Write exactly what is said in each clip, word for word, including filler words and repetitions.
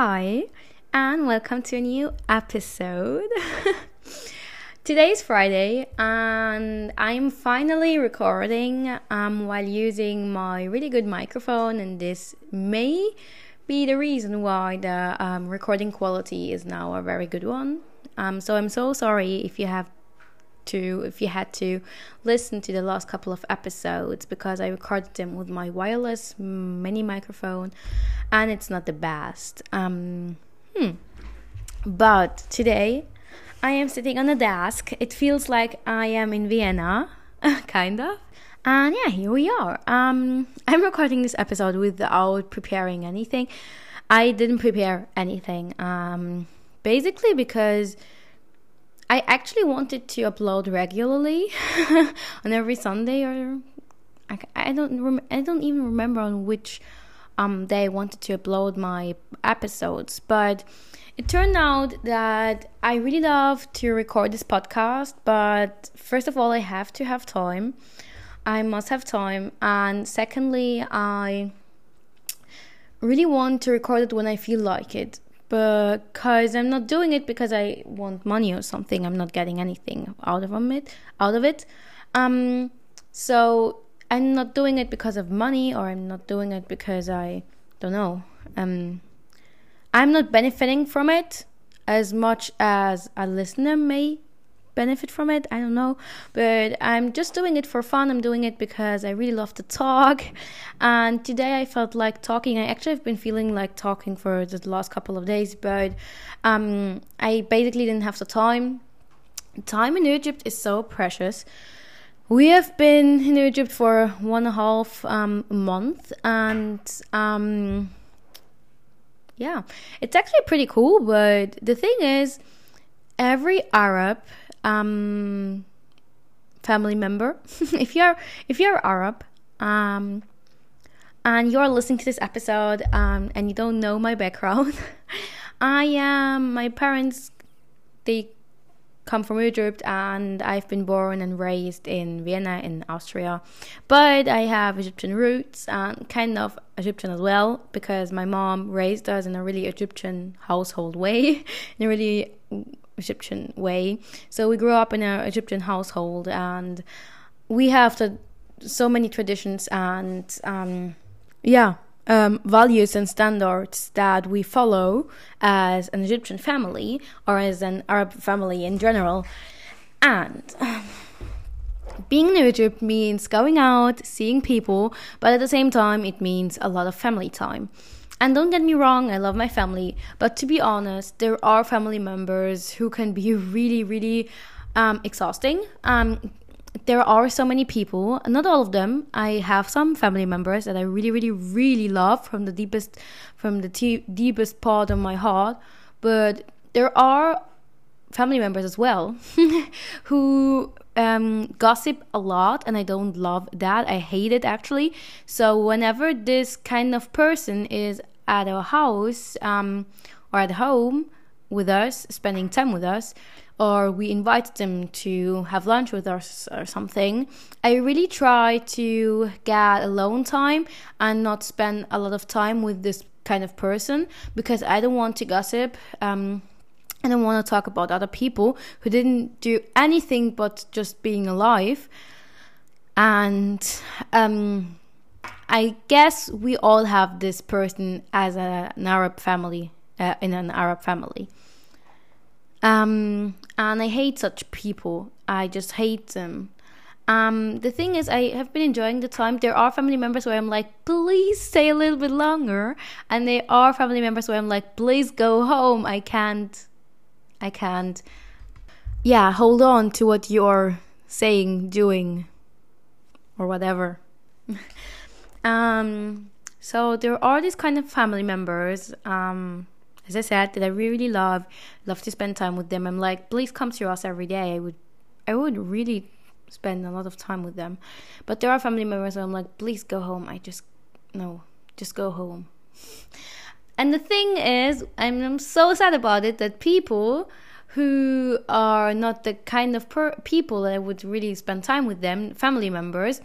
Hi, and welcome to a new episode. Today is Friday, and I'm finally recording um, while using my really good microphone, and this may be the reason why the um, recording quality is now a very good one. Um, so I'm so sorry if you have to, if you had to listen to the last couple of episodes, because I recorded them with my wireless mini microphone, and it's not the best. Um, hmm. But today, I am sitting on a desk. It feels like I am in Vienna, kind of. And yeah, here we are. Um, I'm recording this episode without preparing anything. I didn't prepare anything. Um, basically because I actually wanted to upload regularly on every Sunday, or I, I don't rem- I don't even remember on which um, day I wanted to upload my episodes. But it turned out that I really love to record this podcast, but first of all, I have to have time. I must have time, and secondly, I really want to record it when I feel like it. Because I'm not doing it because I want money or something. I'm not getting anything out of it. Out of it, um, so I'm not doing it because of money, or I'm not doing it because I don't know. Um, I'm not benefiting from it as much as a listener may benefit from it. I don't know, but I'm just doing it for fun. I'm doing it because I really love to talk, and today I felt like talking. I actually have been feeling like talking for the last couple of days, but um, I basically didn't have the time. Time in Egypt is so precious. We have been in Egypt for one and a half um, month, and um, yeah, it's actually pretty cool. But the thing is, every Arab Um, family member, if you're if you're Arab, um, and you're listening to this episode, um, and you don't know my background, I am. Um, my parents, they come from Egypt, and I've been born and raised in Vienna, in Austria. But I have Egyptian roots, and kind of Egyptian as well, because my mom raised us in a really Egyptian household way, in a really Egyptian way. So we grew up in an Egyptian household, and we have the, so many traditions and um, yeah um, values and standards that we follow as an Egyptian family, or as an Arab family in general. And um, being in Egypt means going out, seeing people, but at the same time it means a lot of family time. And don't get me wrong, I love my family, but to be honest, there are family members who can be really, really um, exhausting. Um, there are so many people, not all of them. I have some family members that I really, really, really love from the deepest, from the te- deepest part of my heart. But there are family members as well who um, gossip a lot, and I don't love that. I hate it, actually. So whenever this kind of person is at our house um, or at home with us, spending time with us, or we invite them to have lunch with us or something, I really try to get alone time and not spend a lot of time with this kind of person, because I don't want to gossip. Um, I don't want to talk about other people who didn't do anything but just being alive. And um, I guess we all have this person as a, an Arab family, uh, in an Arab family. Um, and I hate such people. I just hate them. Um, the thing is, I have been enjoying the time. There are family members where I'm like, please stay a little bit longer. And there are family members where I'm like, please go home. I can't. I can't, yeah, hold on to what you're saying, doing, or whatever. um, so there are these kind of family members, um, as I said, that I really love, love to spend time with them. I'm like, please come to us every day. I would, I would really spend a lot of time with them. But there are family members where I'm like, please go home. I just, no, just go home. And the thing is, I'm, I'm so sad about it, that people who are not the kind of per- people that I would really spend time with them, family members,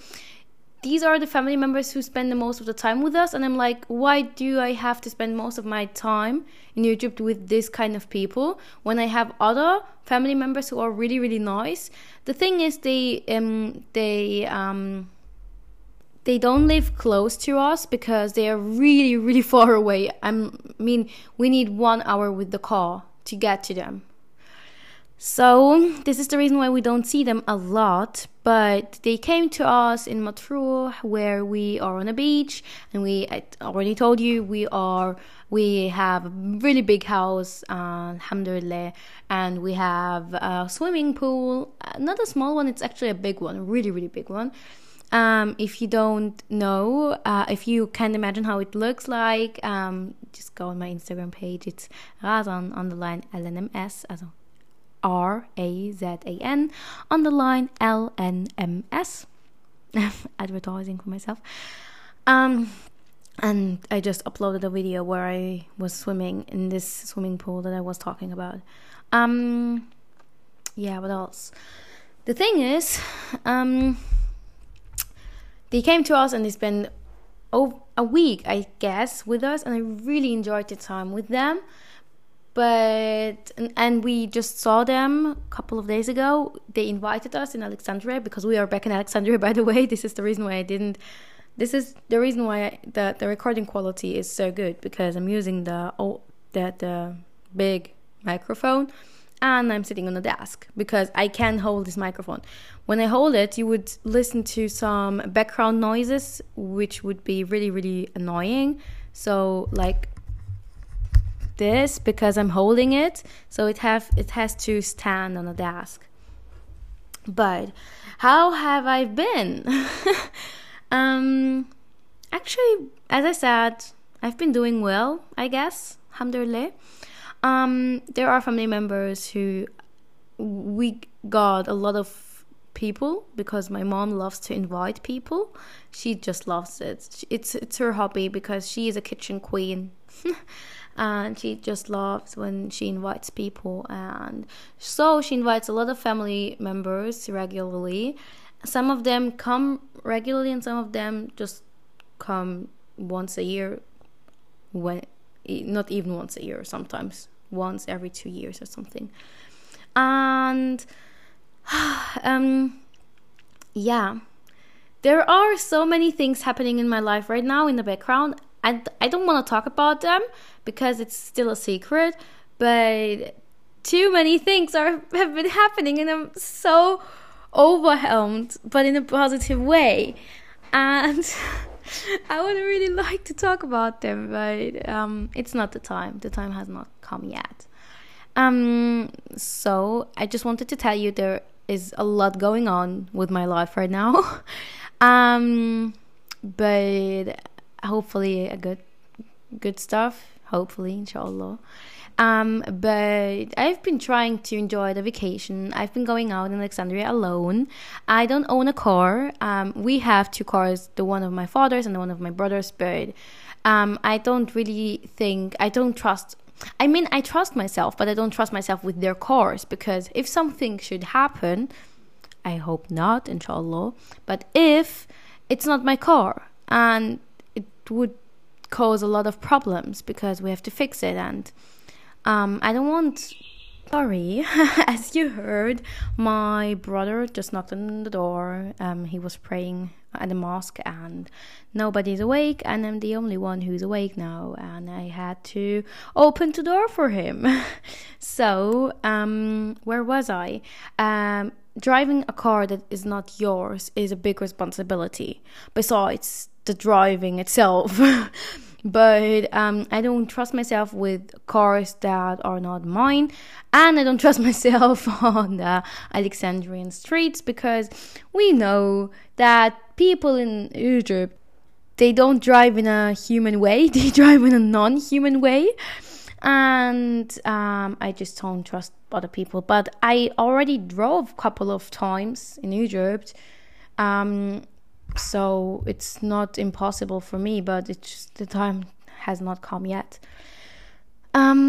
these are the family members who spend the most of the time with us. And I'm like, why do I have to spend most of my time in Egypt with this kind of people when I have other family members who are really, really nice? The thing is, they um, they um, they don't live close to us because they are really, really far away. I'm, I mean, we need one hour with the car to get to them. So this is the reason why we don't see them a lot, but they came to us in Matruh, where we are on a beach, and we, I already told you, we are, we have a really big house, uh, alhamdulillah, and we have a swimming pool, not a small one, it's actually a big one, a really, really big one. Um, if you don't know, uh, if you can't imagine how it looks like, um, just go on my Instagram page, it's Razan on the line L N M S, R A Z A N on the line L N M S, advertising for myself. Um, and I just uploaded a video where I was swimming in this swimming pool that I was talking about. Um, yeah, what else? The thing is, um, they came to us and they spent oh, a week, I guess, with us, and I really enjoyed the time with them. But and, and we just saw them a couple of days ago. They invited us in Alexandria, because we are back in Alexandria, by the way. This is the reason why I didn't this is the reason why I, the the recording quality is so good, because I'm using the oh the, the big microphone and I'm sitting on a desk because I can hold this microphone. When I hold it, you would listen to some background noises, which would be really, really annoying. So like this, because I'm holding it, so it have it has to stand on a desk. But how have I been? um actually, as I said, I've been doing well, I guess, alhamdulillah. Um there are family members who we got a lot of people, because my mom loves to invite people. She just loves it. It's it's her hobby, because she is a kitchen queen. And she just loves when she invites people, and so she invites a lot of family members regularly. Some of them come regularly and some of them just come once a year, when not even once a year, sometimes once every two years or something. And um yeah, there are so many things happening in my life right now in the background. I, I don't want to talk about them because it's still a secret, but too many things are have been happening and I'm so overwhelmed, but in a positive way. And I would really like to talk about them, but um, it's not the time. The time has not come yet. Um, so I just wanted to tell you there is a lot going on with my life right now. um, but... hopefully a good good stuff, hopefully, inshallah. Um but I've been trying to enjoy the vacation. I've been going out in Alexandria alone. I don't own a car. Um we have two cars, the one of my father's and the one of my brother's, but um I don't really think I don't trust I mean I trust myself, but I don't trust myself with their cars, because if something should happen, I hope not, inshallah, but if it's not my car, and would cause a lot of problems because we have to fix it. And um I don't want, sorry, as you heard, my brother just knocked on the door. Um he was praying at the mosque and nobody's awake, and I'm the only one who's awake now, and I had to open the door for him. So um where was I? um Driving a car that is not yours is a big responsibility, besides the driving itself. But um, I don't trust myself with cars that are not mine, and I don't trust myself on the Alexandrian streets, because we know that people in Egypt, they don't drive in a human way, they drive in a non-human way. And um, I just don't trust other people. But I already drove a couple of times in Egypt, um, so it's not impossible for me, but it's just the time has not come yet. Um,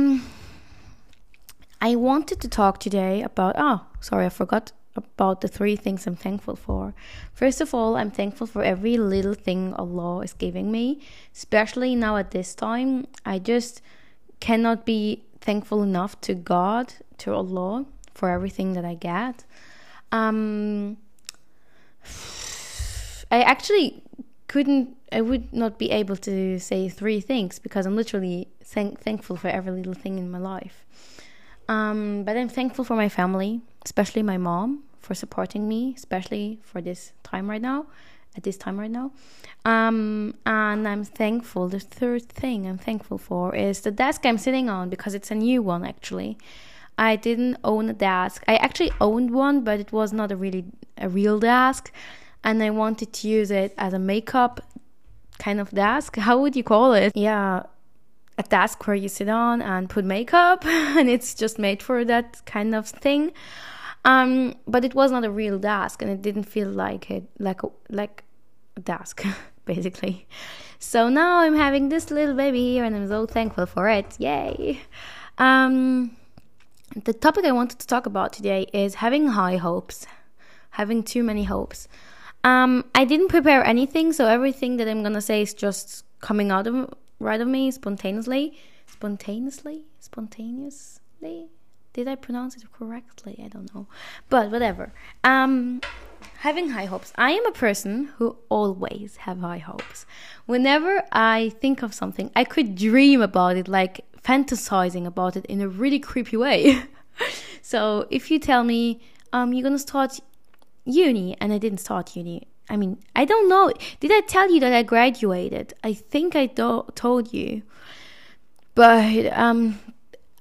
I wanted to talk today about, oh, sorry, I forgot about the three things I'm thankful for. First of all, I'm thankful for every little thing Allah is giving me, especially now at this time. I just cannot be thankful enough to God, to Allah, for everything that I get. Um, I actually couldn't, I would not be able to say three things because I'm literally thank, thankful for every little thing in my life. Um, but I'm thankful for my family, especially my mom, for supporting me, especially for this time right now, at this time right now. Um, and I'm thankful, the third thing I'm thankful for is the desk I'm sitting on, because it's a new one actually. I didn't own a desk. I actually owned one, but it was not a really a real desk. And I wanted to use it as a makeup kind of desk. How would you call it? Yeah, a desk where you sit on and put makeup, and it's just made for that kind of thing. Um, but it was not a real desk, and it didn't feel like it, like a, like a desk, basically. So now I'm having this little baby here, and I'm so thankful for it. Yay! Um, the topic I wanted to talk about today is having high hopes, having too many hopes. Um, I didn't prepare anything, so everything that I'm gonna say is just coming out of right of me spontaneously, spontaneously, spontaneously. Did I pronounce it correctly? I don't know, but whatever. Um, having high hopes. I am a person who always have high hopes. Whenever I think of something, I could dream about it, like fantasizing about it in a really creepy way. So if you tell me, um, you're gonna start uni, and I didn't start uni. I mean, I don't know. Did I tell you that I graduated? I think I do- told you. But, um,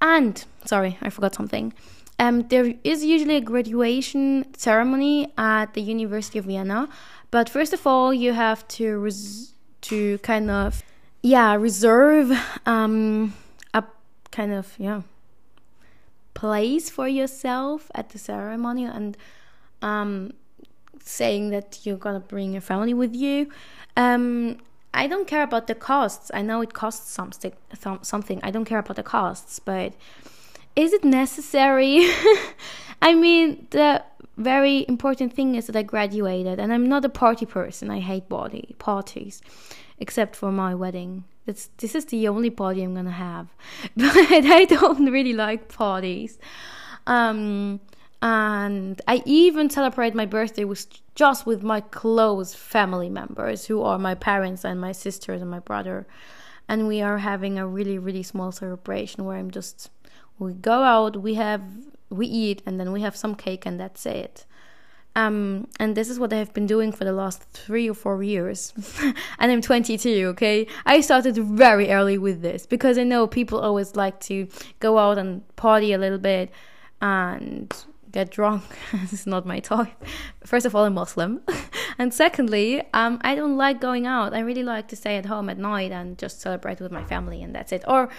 and, sorry, I forgot something. Um, there is usually a graduation ceremony at the University of Vienna. But first of all, you have to, res- to kind of, yeah, reserve um, a kind of, yeah, place for yourself at the ceremony. And, um, saying that you're gonna bring your family with you. um I don't care about the costs. I know it costs something something I don't care about the costs, but is it necessary? I mean, the very important thing is that I graduated, and I'm not a party person. I hate body parties, except for my wedding. That's this is the only party I'm gonna have. But I don't really like parties. um And I even celebrate my birthday with just with my close family members, who are my parents and my sisters and my brother. And we are having a really, really small celebration where I'm just, we go out, we have, we eat, and then we have some cake, and that's it. Um, and this is what I have been doing for the last three or four years. And I'm twenty-two, okay? I started very early with this because I know people always like to go out and party a little bit and get drunk. This is not my type. First of all, I'm Muslim. And secondly, um, I don't like going out. I really like to stay at home at night and just celebrate with my family, and that's it. Or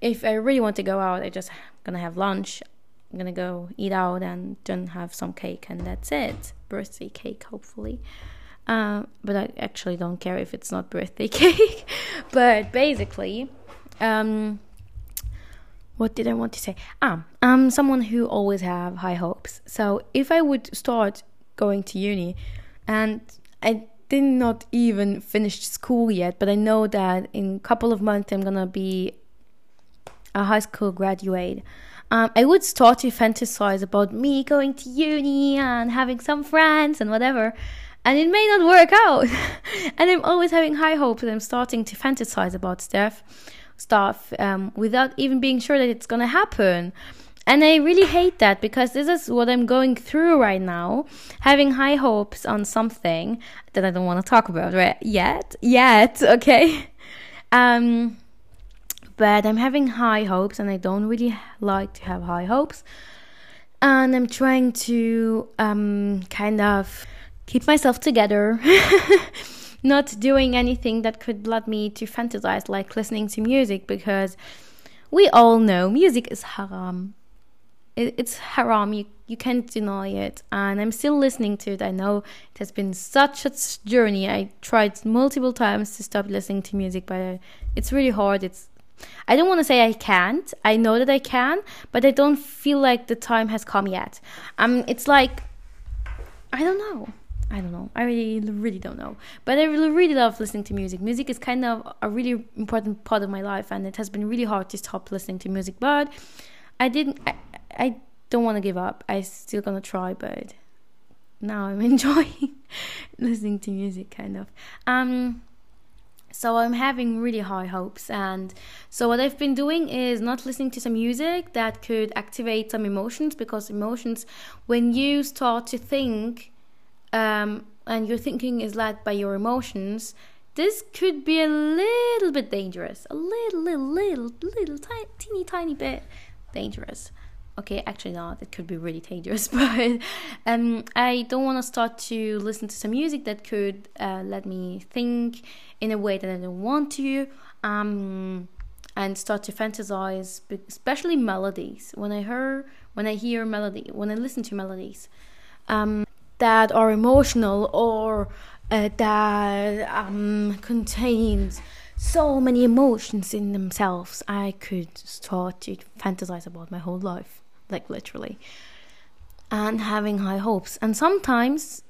if I really want to go out, I just gonna have lunch. I'm gonna go eat out and then have some cake, and that's it. Birthday cake, hopefully. Uh, but I actually don't care if it's not birthday cake. But basically, um, what did I want to say? Ah, I'm someone who always have high hopes. So if I would start going to uni, and I did not even finish school yet, but I know that in a couple of months I'm gonna be a high school graduate. Um, I would start to fantasize about me going to uni and having some friends and whatever. And it may not work out. And I'm always having high hopes. I'm starting to fantasize about stuff. stuff um, without even being sure that it's gonna happen. And I really hate that, because this is what I'm going through right now, having high hopes on something that I don't want to talk about right yet yet okay um but I'm having high hopes, and I don't really like to have high hopes, and I'm trying to um kind of keep myself together. Not doing anything that could lead me to fantasize, like listening to music, because we all know music is haram. It, it's haram, you, you can't deny it. And I'm still listening to it. I know it has been such a journey. I tried multiple times to stop listening to music, but it's really hard. It's I don't want to say I can't. I know that I can, but I don't feel like the time has come yet. Um, It's like I don't know. I don't know. I really, really don't know. But I really, really love listening to music. Music is kind of a really important part of my life, and it has been really hard to stop listening to music. But I didn't. I, I don't want to give up. I'm still gonna try. But now I'm enjoying listening to music, kind of. Um. So I'm having really high hopes, and so what I've been doing is not listening to some music that could activate some emotions, because emotions, when you start to think um, and your thinking is led by your emotions, this could be a little bit dangerous, a little, little, little, little, tiny, teeny, tiny bit dangerous. Okay, actually not, it could be really dangerous, but um, I don't want to start to listen to some music that could uh, let me think in a way that I don't want to, um, and start to fantasize, especially melodies. When I hear, when I hear melody, when I listen to melodies um, that are emotional or uh, that um, contains so many emotions in themselves, I could start to fantasize about my whole life. Like literally, and having high hopes. And sometimes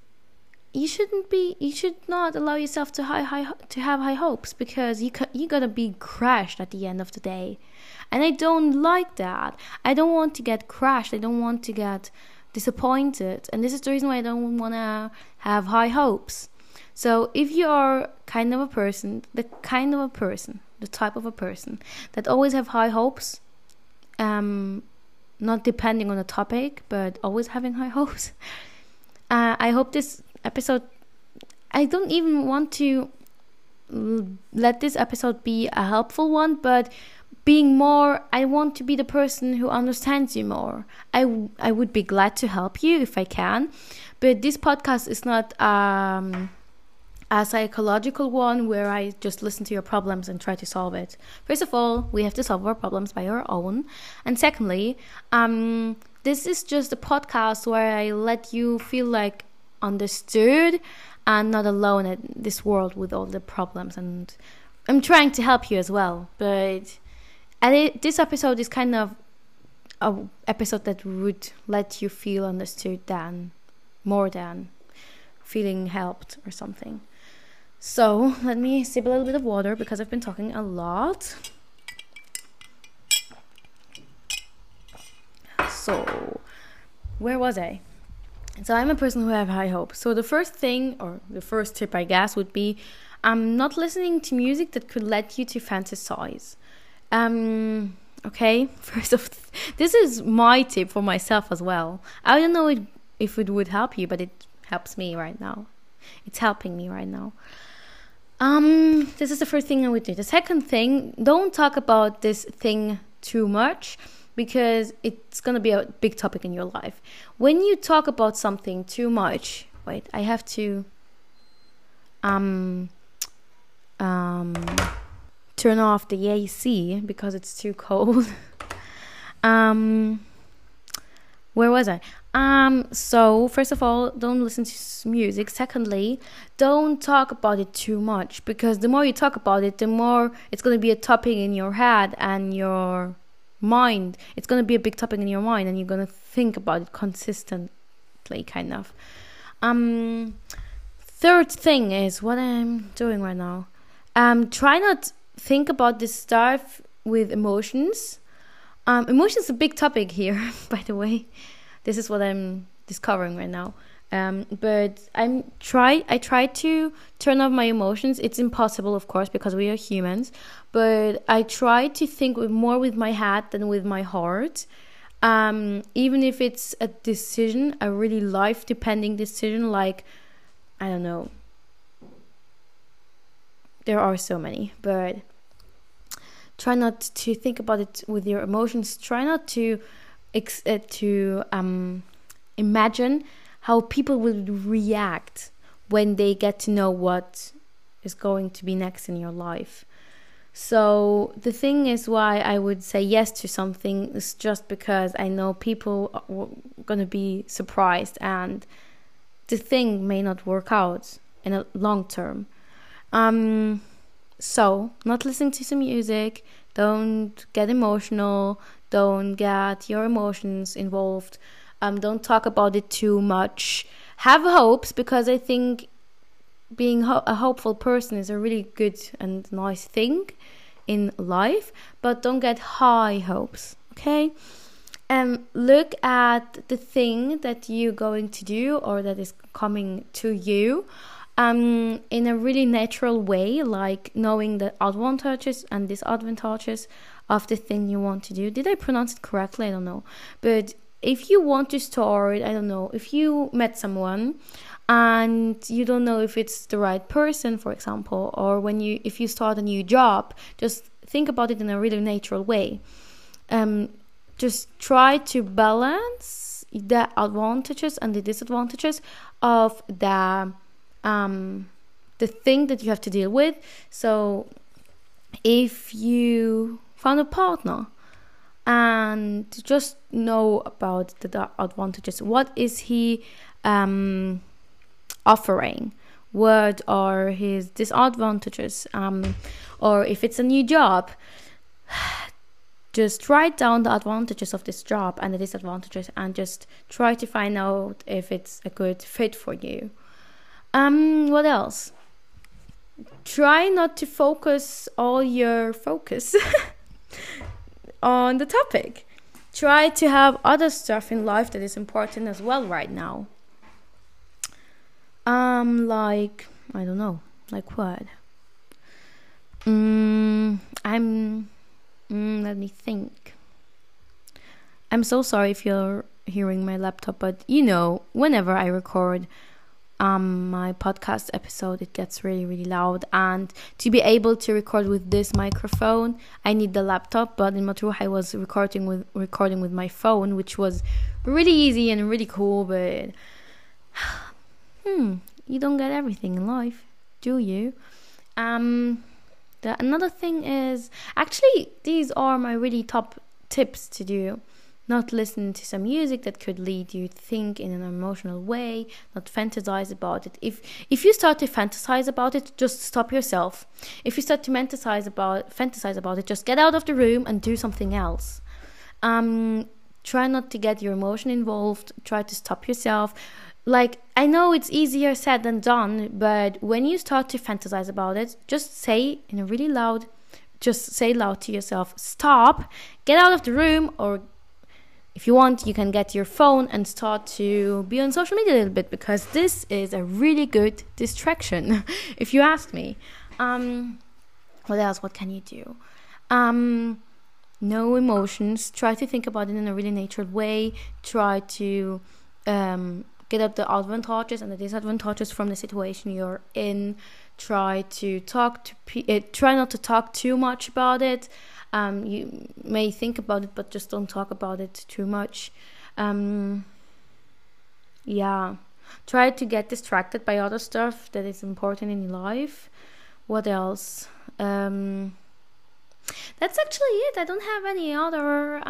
you shouldn't be, you should not allow yourself to high, high to have high hopes, because you ca- you gotta be crashed at the end of the day. And I don't like that. I don't want to get crashed. I don't want to get disappointed. And this is the reason why I don't want to have high hopes. So if you are kind of a person, the kind of a person, the type of a person that always have high hopes, um. not depending on the topic, but always having high hopes. Uh, I hope this episode... I don't even want to let this episode be a helpful one, but being more... I want to be the person who understands you more. I, I would be glad to help you if I can, but this podcast is not... Um, a psychological one where I just listen to your problems and try to solve it. First of all, we have to solve our problems by our own. And secondly, um, this is just a podcast where I let you feel like understood and not alone in this world with all the problems. And I'm trying to help you as well. But this episode is kind of an episode that would let you feel understood than, more than feeling helped or something. So, let me sip a little bit of water because I've been talking a lot. So, where was I? So, I'm a person who have high hopes. So, the first thing, or the first tip, I guess, would be um, not listening to music that could let you to fantasize. Um, okay, first of... Th- this is my tip for myself as well. I don't know it, if it would help you, but it helps me right now. It's helping me right now. Um, this is the first thing I would do. The second thing, don't talk about this thing too much, because it's going to be a big topic in your life. When you talk about something too much, wait, I have to um, um, turn off the A C because it's too cold. um, where was I? Um, so first of all, don't listen to music. Secondly, don't talk about it too much, because the more you talk about it, the more it's going to be a topic in your head and your mind. It's going to be a big topic in your mind, and you're going to think about it consistently, kind of. Um, third thing is what I'm doing right now. Um, try not to think about this stuff with emotions. Um, emotions is a big topic here, by the way. This is what I'm discovering right now. Um, but I'm try. I try to turn off my emotions. It's impossible, of course, because we are humans. But I try to think with more with my head than with my heart. Um, even if it's a decision, a really life-depending decision, like, I don't know. There are so many, but try not to think about it with your emotions. Try not to... to um, imagine how people will react when they get to know what is going to be next in your life. So the thing is why I would say yes to something is just because I know people are going to be surprised, and the thing may not work out in the long term. Um, so not listening to some music, don't get emotional, don't get your emotions involved, um, don't talk about it too much, have hopes, because I think being ho- a hopeful person is a really good and nice thing in life, but don't get high hopes, okay? Um, look at the thing that you're going to do or that is coming to you um, in a really natural way, like knowing the advantages and disadvantages of the thing you want to do. Did I pronounce it correctly? I don't know. But if you want to start, I don't know, if you met someone and you don't know if it's the right person, for example, or when you if you start a new job, just think about it in a really natural way. Um, just try to balance the advantages and the disadvantages of the um, the thing that you have to deal with. So if you found a partner, and just know about the, the advantages. What is he um, offering? What are his disadvantages? Um, or if it's a new job, just write down the advantages of this job and the disadvantages, and just try to find out if it's a good fit for you. Um, what else? Try not to focus all your focus on the topic. Try to have other stuff in life that is important as well right now. Um, like, I don't know, like what? Um, I'm, um, let me think. I'm so sorry if you're hearing my laptop, but you know, whenever I record Um, my podcast episode, it gets really really loud, and to be able to record with this microphone I need the laptop, but in Matruh I was recording with recording with my phone, which was really easy and really cool, but hmm, you don't get everything in life, do you? Um, the, another thing is, actually these are my really top tips to do. Not listen to some music that could lead you to think in an emotional way. Not fantasize about it. If if you start to fantasize about it, just stop yourself. If you start to fantasize about fantasize about it, just get out of the room and do something else. Um, try not to get your emotion involved. Try to stop yourself. Like, I know it's easier said than done, but when you start to fantasize about it, just say in a really loud, just say loud to yourself, stop, get out of the room, or if you want, you can get your phone and start to be on social media a little bit, because this is a really good distraction, if you ask me. Um, what else? What can you do? Um, no emotions. Try to think about it in a really natural way. Try to um, get up the advantages and the disadvantages from the situation you're in. Try to talk to pe- uh, try not to talk too much about it. Um, you may think about it, but just don't talk about it too much. Um, yeah. Try to get distracted by other stuff that is important in life. What else? Um, that's actually it. I don't have any other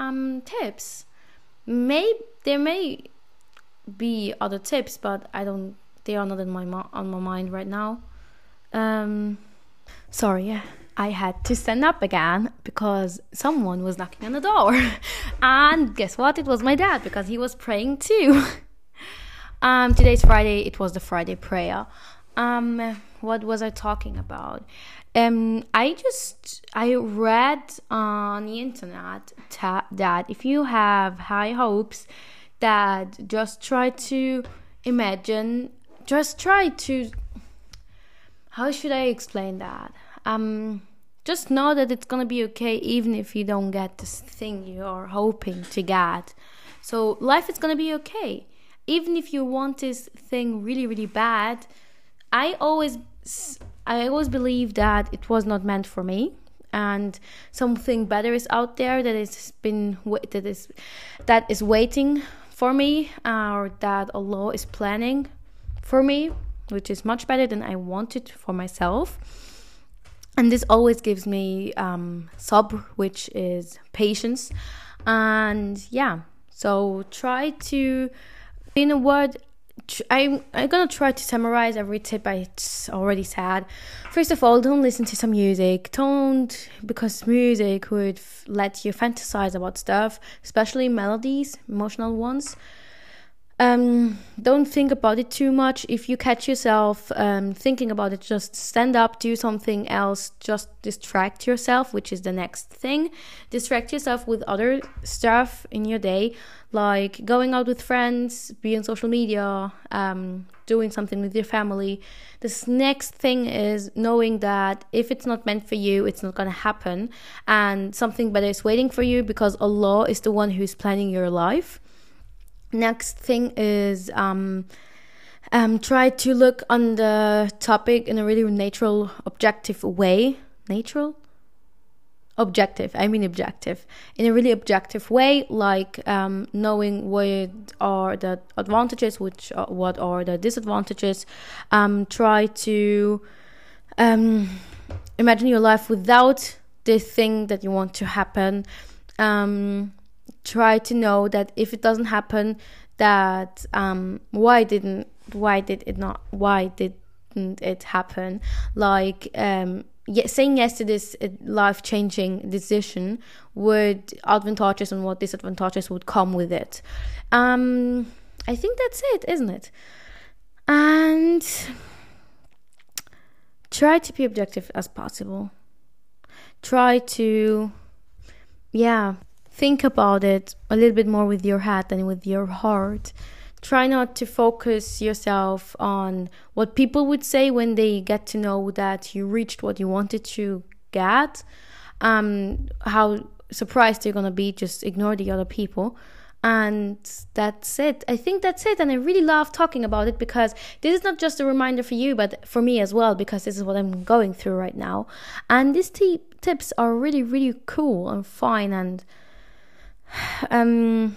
um, tips. May there may be other tips, but I don't. They are not in my mo- on my mind right now. Um, sorry. I had to stand up again because someone was knocking on the door. And guess what? It was my dad, because he was praying too. um, today's Friday. It was the Friday prayer. Um, what was I talking about? Um, I just, I read on the internet ta- that if you have high hopes, that just try to imagine, just try to, how should I explain that? Um, just know that it's gonna be okay, even if you don't get this thing you're hoping to get. So life is gonna be okay, even if you want this thing really, really bad. I always, I always believe that it was not meant for me, and something better is out there that is been that is that is waiting for me, uh, or that Allah is planning for me, which is much better than I wanted for myself. And this always gives me um, sabr, which is patience. And yeah, so try to, in a word, tr- I'm, I'm going to try to summarize every tip I already said. First of all, don't listen to some music. Don't, because music would f- let you fantasize about stuff, especially melodies, emotional ones. Um, don't think about it too much. If you catch yourself um, thinking about it, just stand up, do something else, just distract yourself, which is the next thing. Distract yourself with other stuff in your day, like going out with friends, being on social media, um, doing something with your family. This next thing is knowing that if it's not meant for you, it's not going to happen. And something better is waiting for you, because Allah is the one who's planning your life. Next thing is um, um, try to look on the topic in a really natural, objective way. Natural? Objective. I mean objective. In a really objective way, like um, knowing what are the advantages, which are, what are the disadvantages. Um, try to um, imagine your life without the thing that you want to happen. Um... Try to know that if it doesn't happen, that um, why didn't why did it not why didn't it happen? Like um, yeah, saying yes to this life-changing decision would advantages and what disadvantages would come with it. Um, I think that's it, isn't it? And try to be objective as possible. Try to, yeah. Think about it a little bit more with your head than with your heart. Try not to focus yourself on what people would say when they get to know that you reached what you wanted to get. Um, how surprised you're going to be. Just ignore the other people. And that's it. I think that's it. And I really love talking about it, because this is not just a reminder for you, but for me as well, because this is what I'm going through right now. And these t- tips are really, really cool and fine and... Um,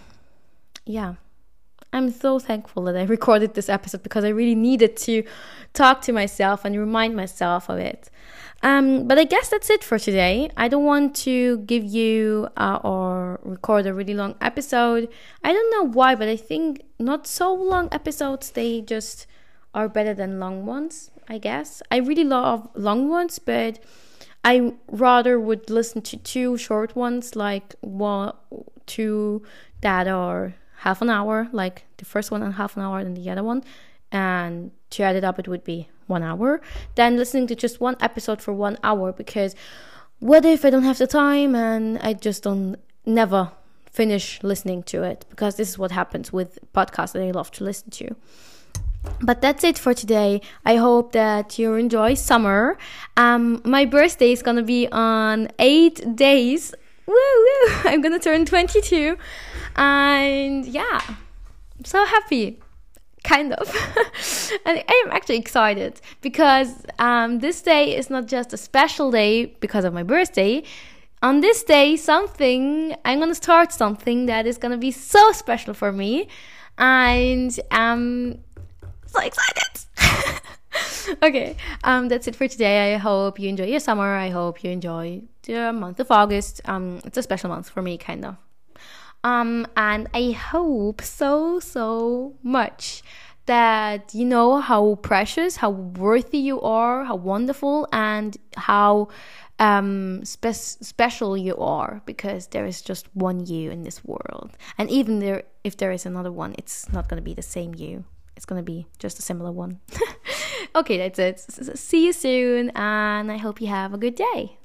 yeah, I'm so thankful that I recorded this episode, because I really needed to talk to myself and remind myself of it. Um, but I guess that's it for today. I don't want to give you uh, or record a really long episode. I don't know why, but I think not so long episodes, they just are better than long ones, I guess. I really love long ones, but I rather would listen to two short ones, like one, two that are half an hour, like the first one and half an hour and the other one, and to add it up it would be one hour, than listening to just one episode for one hour, because what if I don't have the time and I just don't never finish listening to it, because this is what happens with podcasts that I love to listen to. But that's it for today. I hope that you enjoy summer. Um, my birthday is going to be on eight days. Woo, woo. I'm going to turn twenty-two. And yeah, I'm so happy. Kind of. And I'm actually excited, because um, this day is not just a special day because of my birthday. On this day, something, I'm going to start something that is going to be so special for me. And um... so excited. Okay, um that's it for today. I hope you enjoy your summer. I hope you enjoy the month of August. Um it's a special month for me, kind of, um and I hope so so much that you know how precious, how worthy you are, how wonderful, and how um spe- special you are, because there is just one you in this world, and even there if there is another one, it's not going to be the same you. It's going to be just a similar one. Okay, that's it. See you soon, and I hope you have a good day.